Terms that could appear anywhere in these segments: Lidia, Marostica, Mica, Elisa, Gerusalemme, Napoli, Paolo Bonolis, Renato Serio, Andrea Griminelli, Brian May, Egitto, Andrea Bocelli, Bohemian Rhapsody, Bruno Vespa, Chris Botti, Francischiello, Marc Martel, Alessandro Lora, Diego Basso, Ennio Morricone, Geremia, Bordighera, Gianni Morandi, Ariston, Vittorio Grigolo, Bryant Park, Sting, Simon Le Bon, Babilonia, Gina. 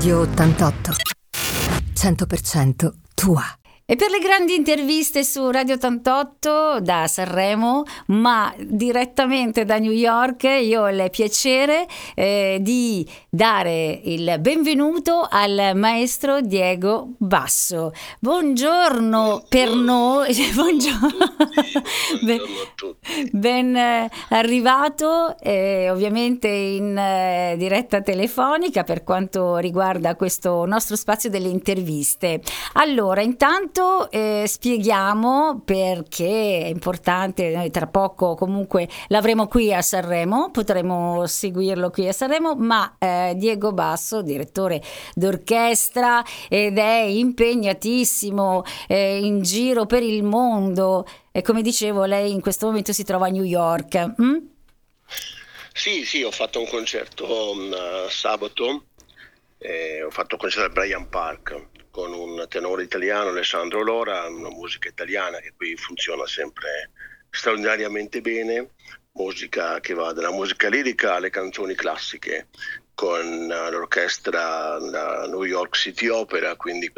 Radio 88 100% tua. E per le grandi interviste su Radio 88 da Sanremo, ma direttamente da New York, io ho il piacere di dare il benvenuto al maestro Diego Basso. Buongiorno per noi, buongiorno. Buongiorno a tutti. Ben arrivato, ovviamente in diretta telefonica per quanto riguarda questo nostro spazio delle interviste. Allora, intanto spieghiamo perché è importante. Noi tra poco comunque l'avremo qui a Sanremo, potremo seguirlo qui a Sanremo, ma Diego Basso, direttore d'orchestra ed è impegnatissimo in giro per il mondo, e come dicevo lei in questo momento si trova a New York. Sì, ho fatto un concerto sabato, ho fatto un concerto al Bryant Park con un tenore italiano, Alessandro Lora, una musica italiana che qui funziona sempre straordinariamente bene, musica che va dalla musica lirica alle canzoni classiche, con l'orchestra della New York City Opera, quindi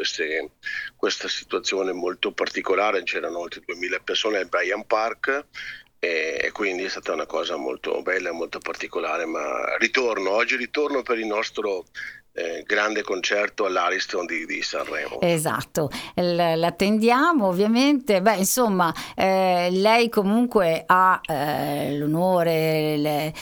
questa situazione molto particolare. C'erano oltre 2000 persone al Bryant Park, e quindi è stata una cosa molto bella, molto particolare. Ma oggi ritorno per il nostro grande concerto all'Ariston di Sanremo. Esatto, l'attendiamo ovviamente. Lei comunque ha l'onore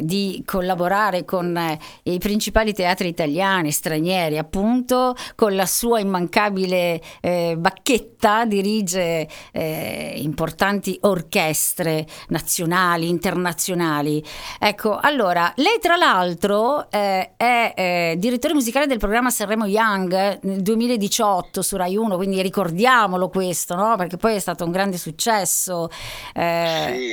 di collaborare con i principali teatri italiani, stranieri appunto, con la sua immancabile bacchetta, dirige importanti orchestre nazionali, internazionali. Ecco, allora, lei tra l'altro è direttore musicale del programma Sanremo Young nel 2018 su Rai 1, quindi ricordiamolo questo, no? Perché poi è stato un grande successo. Sì,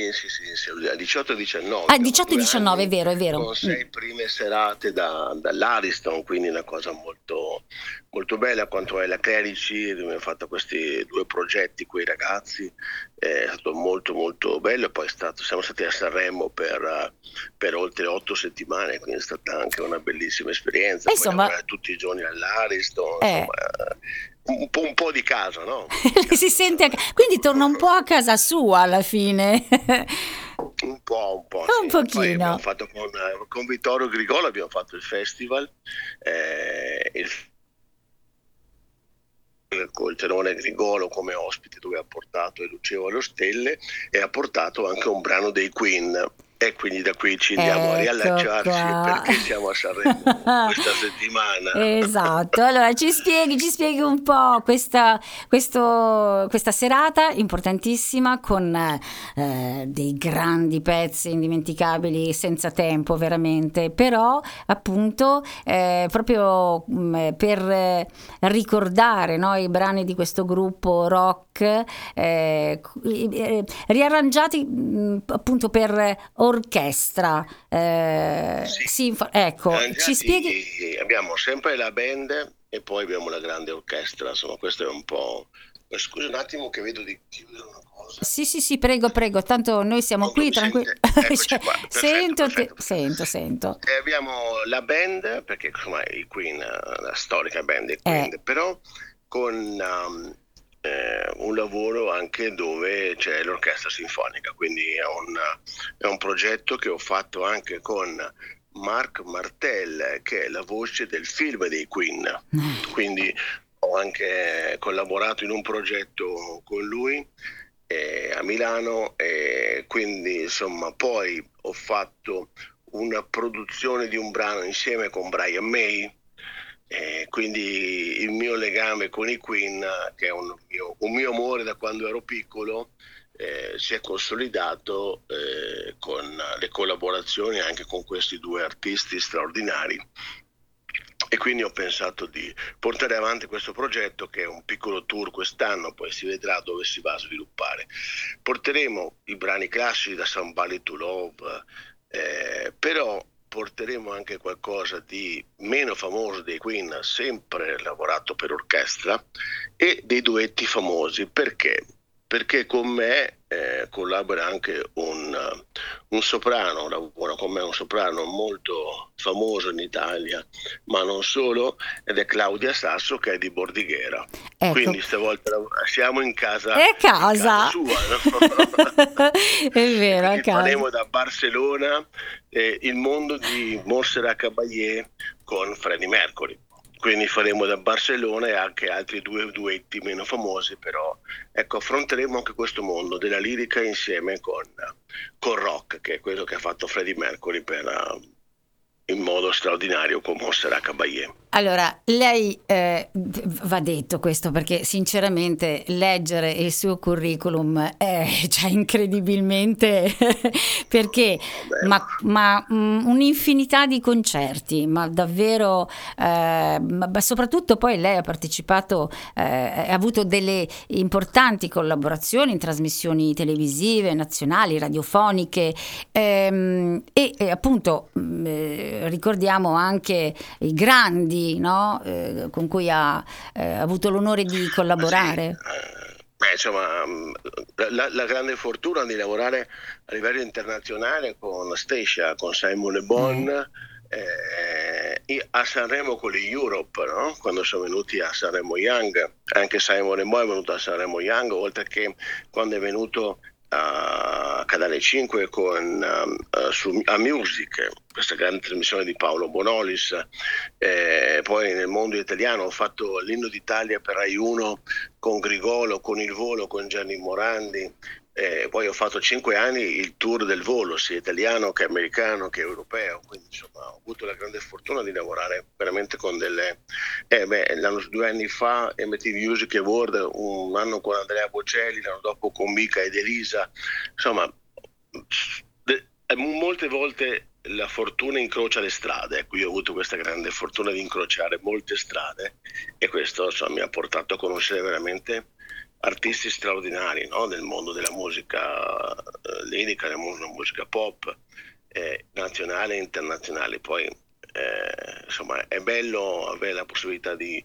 18-19. 18-19, è vero. Con 6 prime serate dall'Ariston, quindi una cosa molto, molto bella. Quanto è la Clerici, abbiamo fatto questi 2 progetti con i ragazzi, è stato molto molto bello. Poi siamo stati a Sanremo per oltre 8 settimane, quindi è stata anche una bellissima esperienza. Insomma, tutti i giorni all'Ariston, insomma, un po' di casa, no? Si sente quindi torna un po' a casa sua alla fine. Un po'. Sì. Un pochino. Poi abbiamo fatto con Vittorio Grigolo, abbiamo fatto il festival, col tenore Grigolo come ospite, dove ha portato il Lucevo alle Stelle e ha portato anche un brano dei Queen. E quindi da qui ci andiamo a riallacciarci perché siamo a Sanremo questa settimana. Esatto, allora ci spieghi un po' questa serata importantissima con dei grandi pezzi indimenticabili, senza tempo veramente, però appunto proprio per ricordare, no, i brani di questo gruppo rock riarrangiati appunto per orchestra. Ci spieghi? Abbiamo sempre la band e poi abbiamo la grande orchestra, insomma questo è un po'... Scusa un attimo che vedo di chiudere una cosa. Sì, prego, tanto noi siamo qui tranquilli. Sento. Abbiamo la band, perché insomma i Queen, la storica band dei Queen, però con... un lavoro anche dove c'è l'orchestra sinfonica, quindi è un progetto che ho fatto anche con Marc Martel, che è la voce del film dei Queen, quindi ho anche collaborato in un progetto con lui a Milano, e quindi insomma poi ho fatto una produzione di un brano insieme con Brian May. Quindi il mio legame con i Queen, che è un mio amore da quando ero piccolo, si è consolidato con le collaborazioni anche con questi 2 artisti straordinari, e quindi ho pensato di portare avanti questo progetto, che è un piccolo tour quest'anno, poi si vedrà dove si va a sviluppare. Porteremo i brani classici da Somebody to Love, però porteremo anche qualcosa di meno famoso dei Queen, sempre lavorato per orchestra, e dei duetti famosi. Perché? Perché con me collabora anche un soprano, lavora con me un soprano molto famoso in Italia, ma non solo, ed è Claudia Sasso, che è di Bordighera. Ecco. Quindi stavolta siamo in casa sua, no? È vero, a casa. Parliamo da Barcellona, il mondo di Montserrat Caballé con Freddie Mercury. Quindi faremo da Barcellona e anche altri due duetti meno famosi, però ecco, affronteremo anche questo mondo della lirica insieme con rock, che è quello che ha fatto Freddie Mercury in modo straordinario con Montserrat Caballé. Allora, lei, va detto questo, perché sinceramente leggere il suo curriculum è incredibilmente perché un'infinità di concerti, ma davvero, ma soprattutto poi lei ha partecipato, ha avuto delle importanti collaborazioni in trasmissioni televisive, nazionali, radiofoniche, e appunto ricordiamo anche i grandi, no? Con cui ha avuto l'onore di collaborare. La grande fortuna di lavorare a livello internazionale con Stacia, con Simon Le Bon, a Sanremo con l'Europe, no? Quando sono venuti a Sanremo Young, anche Simon Le Bon è venuto a Sanremo Young, oltre che quando è venuto a Canale 5 a Music, questa grande trasmissione di Paolo Bonolis. Poi nel mondo italiano ho fatto l'inno d'Italia per Rai 1 con Grigolo, con Il Volo, con Gianni Morandi. Poi ho fatto 5 anni il tour del volo, sia italiano che americano che europeo, quindi insomma ho avuto la grande fortuna di lavorare veramente con delle... 2 anni fa MTV Music Award, un anno con Andrea Bocelli, l'anno dopo con Mica ed Elisa, insomma molte volte la fortuna incrocia le strade, qui ho avuto questa grande fortuna di incrociare molte strade e questo mi ha portato a conoscere veramente artisti straordinari, no? Nel mondo della musica lirica, nel mondo della musica pop, nazionale e internazionale. Poi è bello avere la possibilità di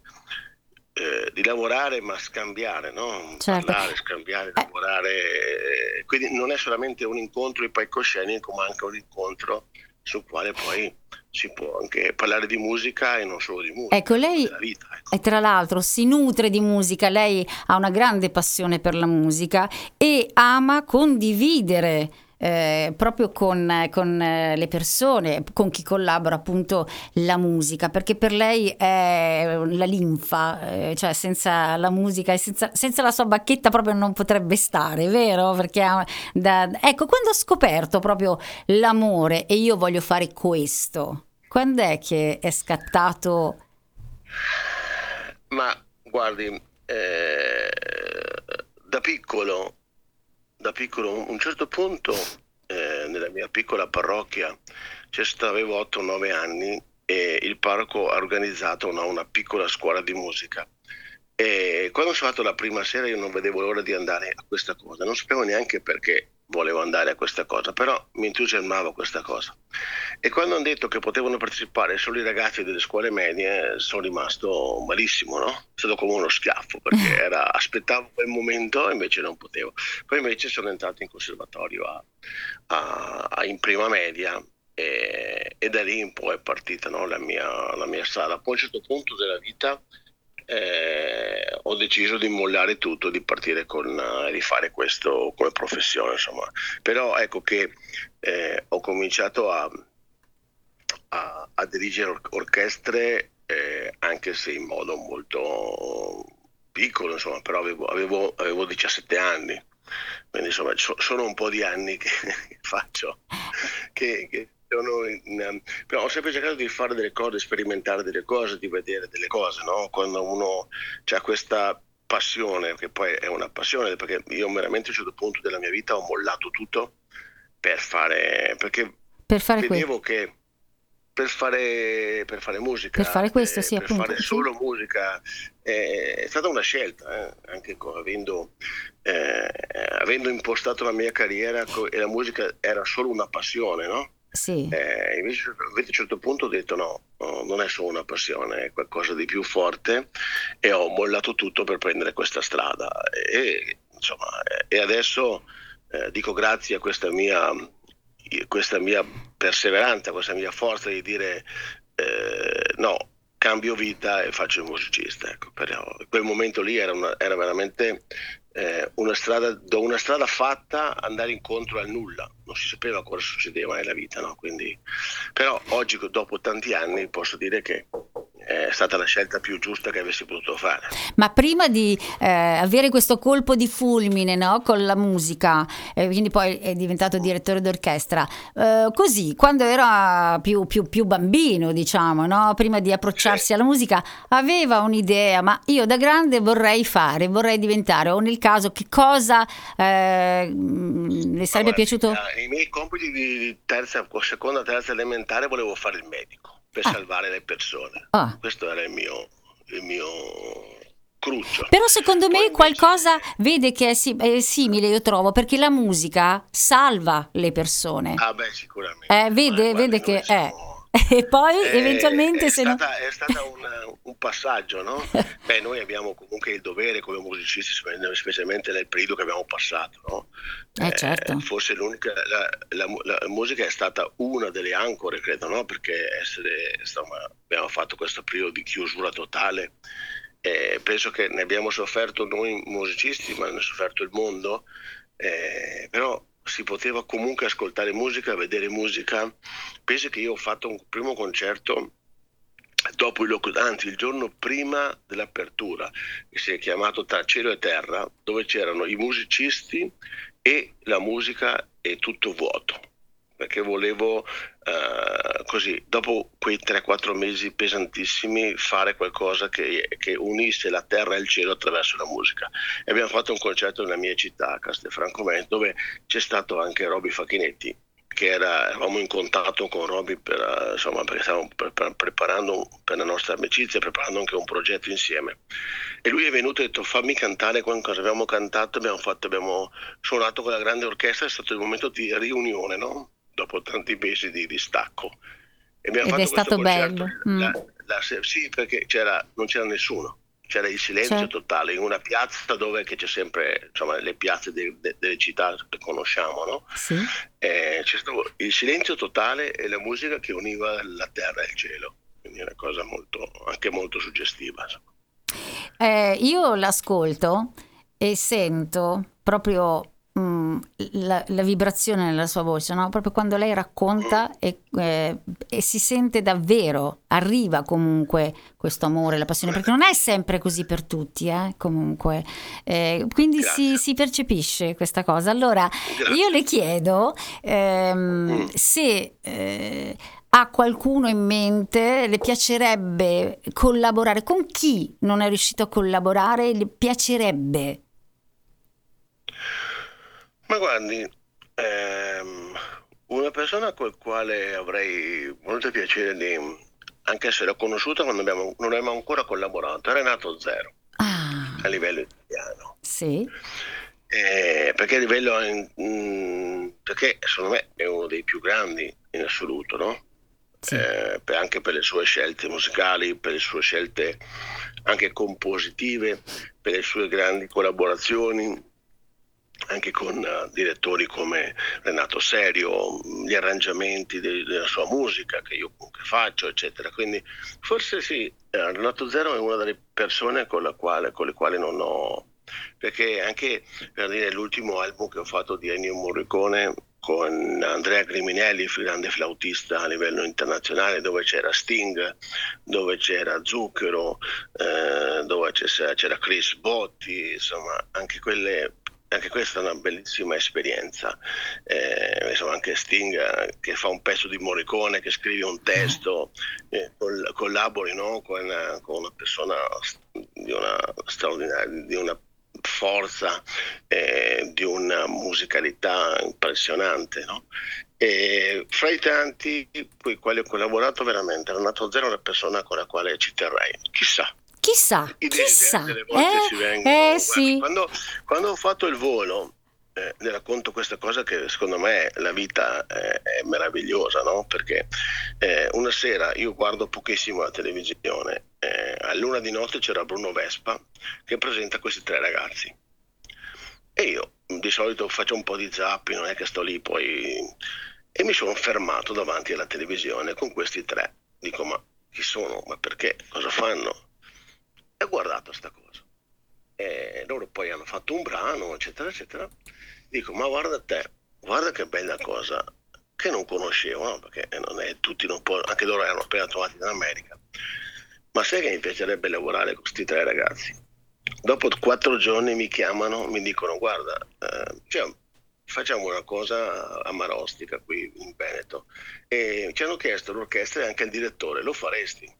lavorare ma scambiare, no? Certo. Parlare, scambiare, lavorare, quindi non è solamente un incontro di palcoscenico ma anche un incontro sul quale poi si può anche parlare di musica e non solo di musica. Ecco, lei della vita, ecco. E tra l'altro si nutre di musica, lei ha una grande passione per la musica e ama condividere proprio con le persone, con chi collabora appunto la musica, perché per lei è la linfa, cioè senza la musica e senza la sua bacchetta proprio non potrebbe stare, vero? Perché ecco, quando ho scoperto proprio l'amore e io voglio fare questo, quando è che è scattato? Ma guardi, da piccolo, a un certo punto, nella mia piccola parrocchia, avevo 8-9 anni e il parroco ha organizzato una piccola scuola di musica. E quando sono andato la prima sera io non vedevo l'ora di andare a questa cosa, non sapevo neanche perché volevo andare a questa cosa, però mi entusiasmava questa cosa. E quando hanno detto che potevano partecipare solo i ragazzi delle scuole medie sono rimasto malissimo, no? Sono come uno schiaffo, perché aspettavo quel momento e invece non potevo. Poi invece sono entrato in conservatorio in prima media e da lì in poi è partita, no? la mia strada. Poi a un certo punto della vita ho deciso di mollare tutto, di partire di fare questo come professione, insomma. Però ecco che ho cominciato a dirigere orchestre, anche se in modo molto piccolo, insomma, però avevo 17 anni, quindi insomma sono un po' di anni che faccio, però ho sempre cercato di fare delle cose, sperimentare delle cose, di vedere delle cose, no? Quando uno ha questa passione, che poi è una passione, perché io veramente a un certo punto della mia vita ho mollato tutto perché vedevo che per fare musica, per fare questo, sì, per appunto, fare solo musica, è stata una scelta, anche avendo impostato la mia carriera e la musica era solo una passione, no? Sì. Invece a un certo punto ho detto no, non è solo una passione, è qualcosa di più forte e ho mollato tutto per prendere questa strada e adesso dico grazie a questa mia perseveranza, questa mia forza di dire no, cambio vita e faccio il musicista. Ecco, però quel momento lì era veramente una strada fatta, andare incontro al nulla, non si sapeva cosa succedeva nella vita, no? Quindi, però oggi, dopo tanti anni, posso dire che è stata la scelta più giusta che avessi potuto fare. Ma prima di avere questo colpo di fulmine, no? Con la musica, quindi poi è diventato direttore d'orchestra, così quando era più bambino, diciamo, no? Prima di approcciarsi alla musica, aveva un'idea, ma io da grande vorrei diventare, o nel caso che cosa le sarebbe piaciuto? I miei compiti di seconda, terza elementare volevo fare il medico, per salvare le persone. Questo era il mio cruccio. Però secondo me qualcosa vede che è simile, io trovo, perché la musica salva le persone. Ah beh, sicuramente. Vede che è. E poi eventualmente è stato un passaggio, no? Beh, noi abbiamo comunque il dovere come musicisti, specialmente nel periodo che abbiamo passato, no? Certo. Forse la musica è stata una delle ancore, credo, no? Perché abbiamo fatto questo periodo di chiusura totale, penso che ne abbiamo sofferto noi musicisti, ma ne ha sofferto il mondo, però si poteva comunque ascoltare musica, vedere musica. Penso che io ho fatto un primo concerto dopo il lockdown, anzi il giorno prima dell'apertura, che si è chiamato Tra cielo e terra, dove c'erano i musicisti e la musica e tutto vuoto, perché volevo così, dopo quei 3-4 mesi pesantissimi, fare qualcosa che unisse la terra e il cielo attraverso la musica. E abbiamo fatto un concerto nella mia città, a Castelfranco, dove c'è stato anche Robby Facchinetti, eravamo in contatto con Robby perché stavamo preparando per la nostra amicizia, preparando anche un progetto insieme. E lui è venuto e ha detto: fammi cantare qualcosa. Abbiamo cantato, abbiamo suonato con la grande orchestra, è stato il momento di riunione, no? Dopo tanti mesi di distacco. Ed è stato bello. Sì, perché non c'era nessuno, c'era il silenzio totale, in una piazza dove che c'è sempre, le piazze delle città che conosciamo, no? Sì. C'è stato il silenzio totale e la musica che univa la terra e il cielo. Quindi è una cosa anche molto suggestiva. Io l'ascolto e sento proprio la vibrazione nella sua voce, no? Proprio quando lei racconta e si sente davvero, arriva comunque questo amore, la passione, perché non è sempre così per tutti, comunque, quindi si percepisce questa cosa. Allora io le chiedo se ha qualcuno in mente, le piacerebbe collaborare, con chi non è riuscito a collaborare, le piacerebbe? Ma guardi, una persona con la quale avrei molto piacere di, anche se l'ho conosciuta quando non abbiamo ancora collaborato, è Renato Zero, a livello italiano. Sì. Perché a livello, perché secondo me è uno dei più grandi in assoluto, no? Sì. Anche per le sue scelte musicali, per le sue scelte anche compositive, per le sue grandi collaborazioni, anche con direttori come Renato Serio, gli arrangiamenti della sua musica che io comunque faccio, eccetera. Quindi forse sì, Renato Zero è una delle persone con le quali non ho, perché anche per dire l'ultimo album che ho fatto di Ennio Morricone con Andrea Griminelli, grande flautista a livello internazionale, dove c'era Sting, dove c'era Zucchero, dove c'era Chris Botti, insomma anche questa è una bellissima esperienza, anche Sting che fa un pezzo di Morricone, che scrive un testo, collabori, no? con una persona di una straordinaria, di una forza, di una musicalità impressionante, no? E fra i tanti con i quali ho collaborato, veramente Renato Zero è una persona con la quale ci terrei, chissà. Guardi, sì. Quando ho fatto Il Volo, le racconto questa cosa che secondo me la vita è meravigliosa, no? Perché una sera, io guardo pochissimo la televisione, all'una di notte c'era Bruno Vespa che presenta questi tre ragazzi. E io di solito faccio un po' di zappi, non è che sto lì poi... E mi sono fermato davanti alla televisione con questi tre. Dico, ma chi sono? Ma perché? Cosa fanno? E ho guardato sta cosa. E loro poi hanno fatto un brano, eccetera, eccetera. Dico, ma guarda te, guarda che bella cosa, che non conoscevano, perché non è, tutti non può, anche loro erano appena trovati in America. Ma sai che mi piacerebbe lavorare con questi tre ragazzi? Dopo 4 giorni mi chiamano, mi dicono, guarda, cioè, facciamo una cosa a Marostica, qui in Veneto. E ci hanno chiesto l'orchestra e anche il direttore, lo faresti?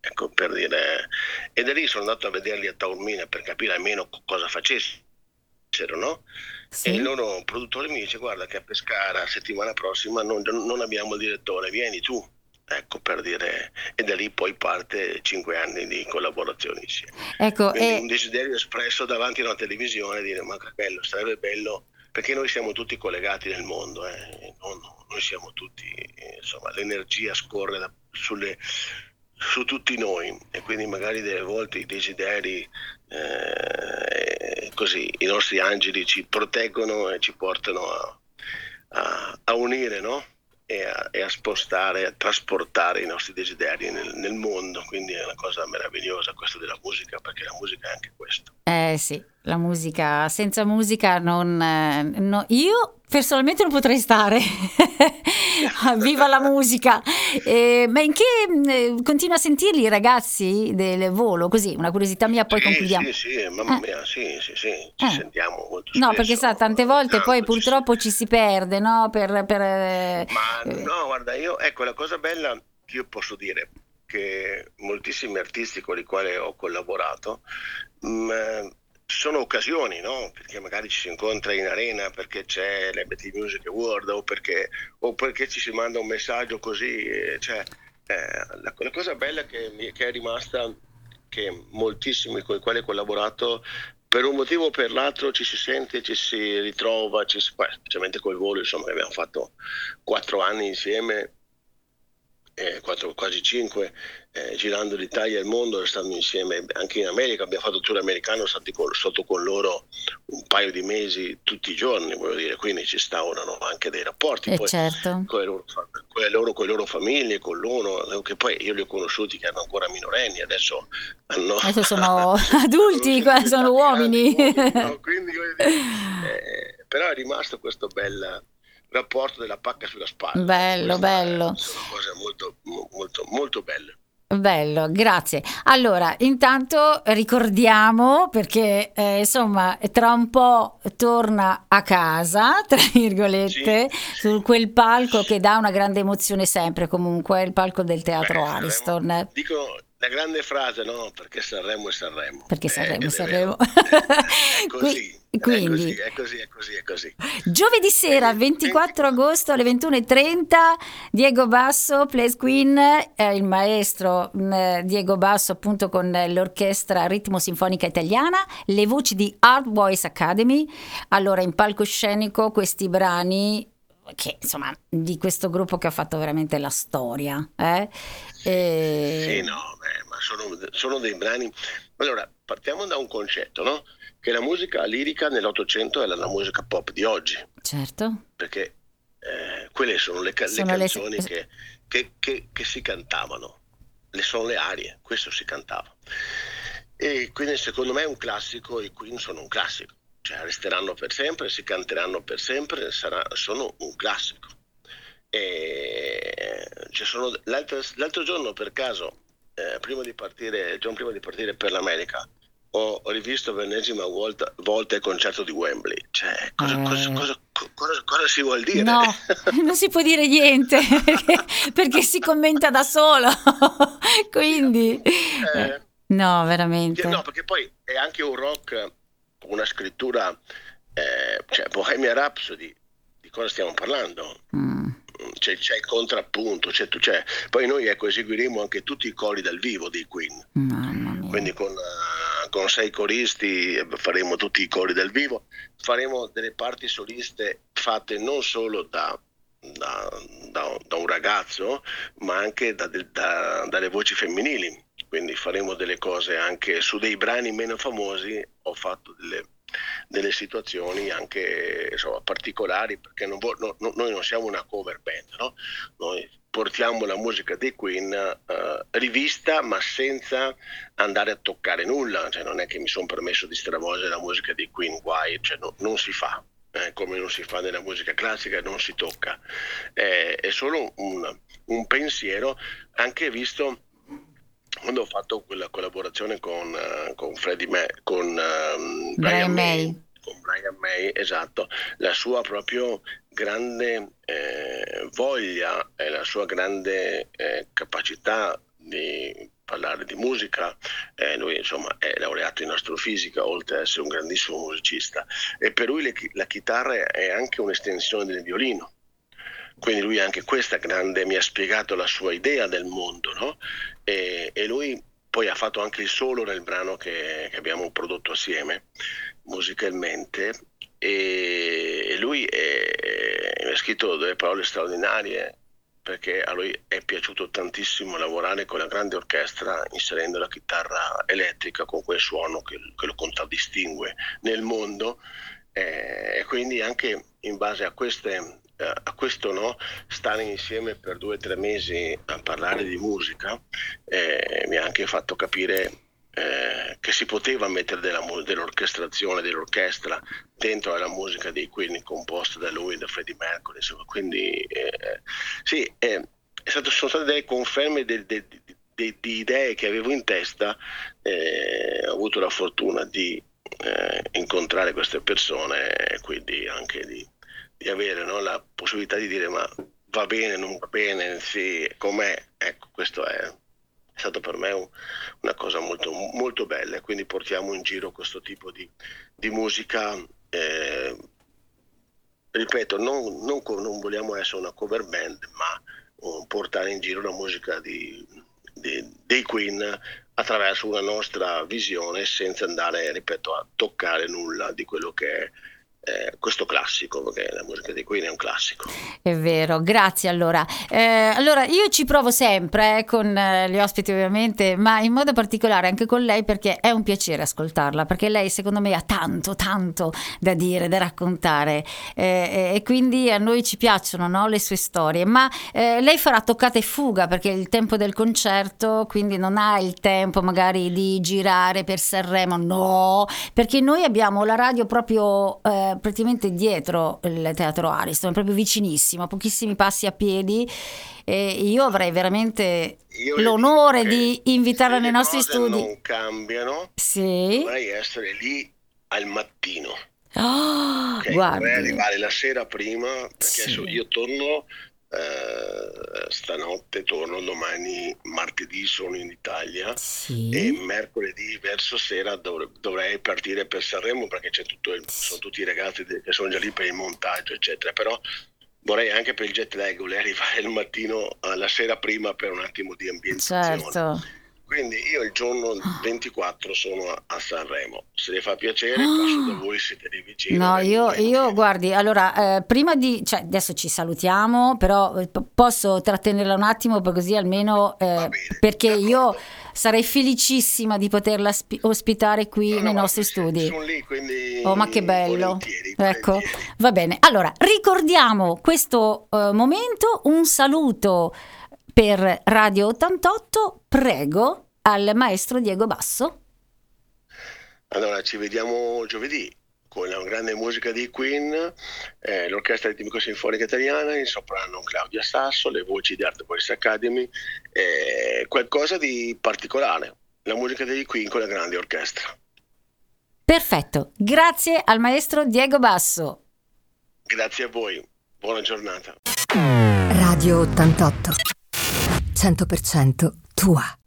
Ecco, per dire... E da lì sono andato a vederli a Taormina per capire almeno cosa facessero, no? Sì. E il loro produttore mi dice, guarda che a Pescara settimana prossima non abbiamo il direttore, vieni tu. Ecco, per dire, e da lì poi parte 5 anni di collaborazione insieme. Ecco, quindi un desiderio espresso davanti a una televisione, dire ma che bello, sarebbe bello, perché noi siamo tutti collegati nel mondo, noi siamo tutti, insomma, l'energia scorre su tutti noi, e quindi magari delle volte i desideri, così, i nostri angeli ci proteggono e ci portano a unire, no? E a spostare, a trasportare i nostri desideri nel mondo. Quindi è una cosa meravigliosa questa della musica, perché la musica è anche questo. Sì, la musica, senza musica non io personalmente non potrei stare. Viva la musica. Ma in che continua a sentirli i ragazzi del Volo? Così, una curiosità mia, poi sì, concludiamo. Sì, mamma mia, sì, ci sentiamo molto spesso. No, perché sa, tante volte poi purtroppo ci si perde, no? Ma no, guarda, io, ecco, la cosa bella che io posso dire, che moltissimi artisti con i quali ho collaborato, sono occasioni, no? Perché magari ci si incontra in arena perché c'è l'MTV Music Award o perché ci si manda un messaggio così. Cioè, la cosa bella che è rimasta, che moltissimi con i quali ho collaborato, per un motivo o per l'altro ci si sente, ci si ritrova, specialmente col Volo, insomma, abbiamo fatto 4 anni insieme, quasi 5, girando l'Italia e il mondo, stando insieme anche in America. Abbiamo fatto il tour americano, stati sotto con loro un paio di mesi tutti i giorni, voglio dire, quindi ci instaurano anche dei rapporti poi, certo, con le loro famiglie, con loro, che poi io li ho conosciuti che erano ancora minorenni, adesso sono adulti, sono uomini, no? Quindi, però è rimasto questo bel rapporto della pacca sulla spalla. Bello. Sono cose molto, molto, molto belle. Bello, grazie. Allora, intanto ricordiamo, perché insomma tra un po' torna a casa, tra virgolette, sì, su quel palco, sì, che dà una grande emozione sempre, comunque, il palco del Teatro Ariston. Dicono la grande frase, no? Perché Sanremo è Sanremo. Perché Sanremo è Sanremo. È così. Quindi è così. Giovedì sera, 24 agosto alle 21:30, Diego Basso Plays Queen, il maestro Diego Basso, appunto, con l'orchestra Ritmo Sinfonica Italiana, le voci di Art Boys Academy. Allora, in palcoscenico questi brani che, insomma, di questo gruppo che ha fatto veramente la storia, Sì, no, ma sono dei brani. Allora, partiamo da un concetto, no? Che la musica lirica nell'Ottocento è la musica pop di oggi. Certo. Perché quelle sono le canzoni che si cantavano, sono le arie, questo si cantava. E quindi secondo me è un classico, i Queen sono un classico. Cioè resteranno per sempre, si canteranno per sempre, sono un classico. E l'altro giorno, per caso, prima di partire per l'America, ho rivisto per l'ennesima volta il concerto di Wembley. Cioè, cosa si vuol dire? No, non si può dire niente, perché si commenta da solo. Quindi no, veramente no, perché poi è anche un rock, una scrittura, cioè Bohemian Rhapsody, di cosa stiamo parlando? C'è il contrappunto, poi noi, ecco, eseguiremo anche tutti i cori dal vivo dei Queen. Quindi con 6 coristi faremo tutti i cori dal vivo, faremo delle parti soliste fatte non solo da un ragazzo, ma anche dalle voci femminili. Quindi faremo delle cose anche su dei brani meno famosi. Ho fatto delle delle situazioni anche, insomma, particolari, perché noi non siamo una cover band, no? Noi portiamo la musica dei Queen rivista, ma senza andare a toccare nulla, cioè non è che mi sono permesso di stravolgere la musica dei Queen, guai, cioè non si fa. Come non si fa nella musica classica, non si tocca, è solo un pensiero, anche visto quando ho fatto quella collaborazione con Freddie May, con Brian May, esatto, la sua proprio grande voglia e la sua grande capacità di parlare di musica. Lui insomma è laureato in astrofisica, oltre ad essere un grandissimo musicista, e per lui la chitarra è anche un'estensione del violino, quindi lui anche questa grande, mi ha spiegato la sua idea del mondo, no? E lui poi ha fatto anche il solo nel brano che abbiamo prodotto assieme musicalmente, e lui ha scritto delle parole straordinarie, perché a lui è piaciuto tantissimo lavorare con la grande orchestra, inserendo la chitarra elettrica con quel suono che lo contraddistingue nel mondo, e quindi anche in base a questo, no, stare insieme per 2 o 3 mesi a parlare di musica mi ha anche fatto capire che si poteva mettere dell'orchestra dentro alla musica dei Queen, composta da lui, da Freddie Mercury, insomma. Quindi sì, sono state delle conferme di idee che avevo in testa. Ho avuto la fortuna di incontrare queste persone, e quindi anche di avere, no, la possibilità di dire: ma va bene, non va bene, sì, com'è? Ecco, questo è stato per me una cosa molto, molto bella, quindi portiamo in giro questo tipo di musica. Ripeto, non vogliamo essere una cover band, ma portare in giro la musica dei Queen attraverso una nostra visione, senza andare, ripeto, a toccare nulla di quello che è questo classico, perché la musica di Queen è un classico. È vero, grazie. Allora io ci provo sempre con gli ospiti, ovviamente, ma in modo particolare anche con lei, perché è un piacere ascoltarla, perché lei secondo me ha tanto da dire, da raccontare, e quindi a noi ci piacciono, no, le sue storie, ma lei farà toccata e fuga, perché è il tempo del concerto, quindi non ha il tempo magari di girare per Sanremo, no, perché noi abbiamo la radio proprio praticamente dietro il teatro Ariston, proprio vicinissimo, a pochissimi passi a piedi, e io avrei veramente l'onore di invitarla nei nostri studi. Non cambiano, sì, dovrei essere lì al mattino, dovrei arrivare la sera prima, perché adesso io torno stanotte, torno domani, martedì sono in Italia, e mercoledì verso sera dovrei partire per Sanremo, perché c'è sono tutti i ragazzi che sono già lì per il montaggio, eccetera. Però vorrei, anche per il jet lag, voler arrivare il mattino, alla sera prima, per un attimo di ambientazione. Certo. Quindi io il giorno 24 sono a Sanremo. Se le fa piacere, passo da voi, siete lì vicino. No, io guardi, allora, prima di... Cioè, adesso ci salutiamo, però posso trattenerla un attimo, così almeno... perché io sarei felicissima di poterla ospitare qui nei nostri studi. Sono lì, quindi... Oh, ma che bello. Volentieri. Ecco, va bene. Allora, ricordiamo questo momento, un saluto... Per Radio 88, prego, al maestro Diego Basso. Allora, ci vediamo giovedì con la grande musica dei Queen, l'orchestra ritmico sinfonica italiana, il soprano Claudia Sasso, le voci di Art Boys Academy, qualcosa di particolare, la musica dei Queen con la grande orchestra. Perfetto, grazie al maestro Diego Basso. Grazie a voi, buona giornata. Radio 88. 100% tua.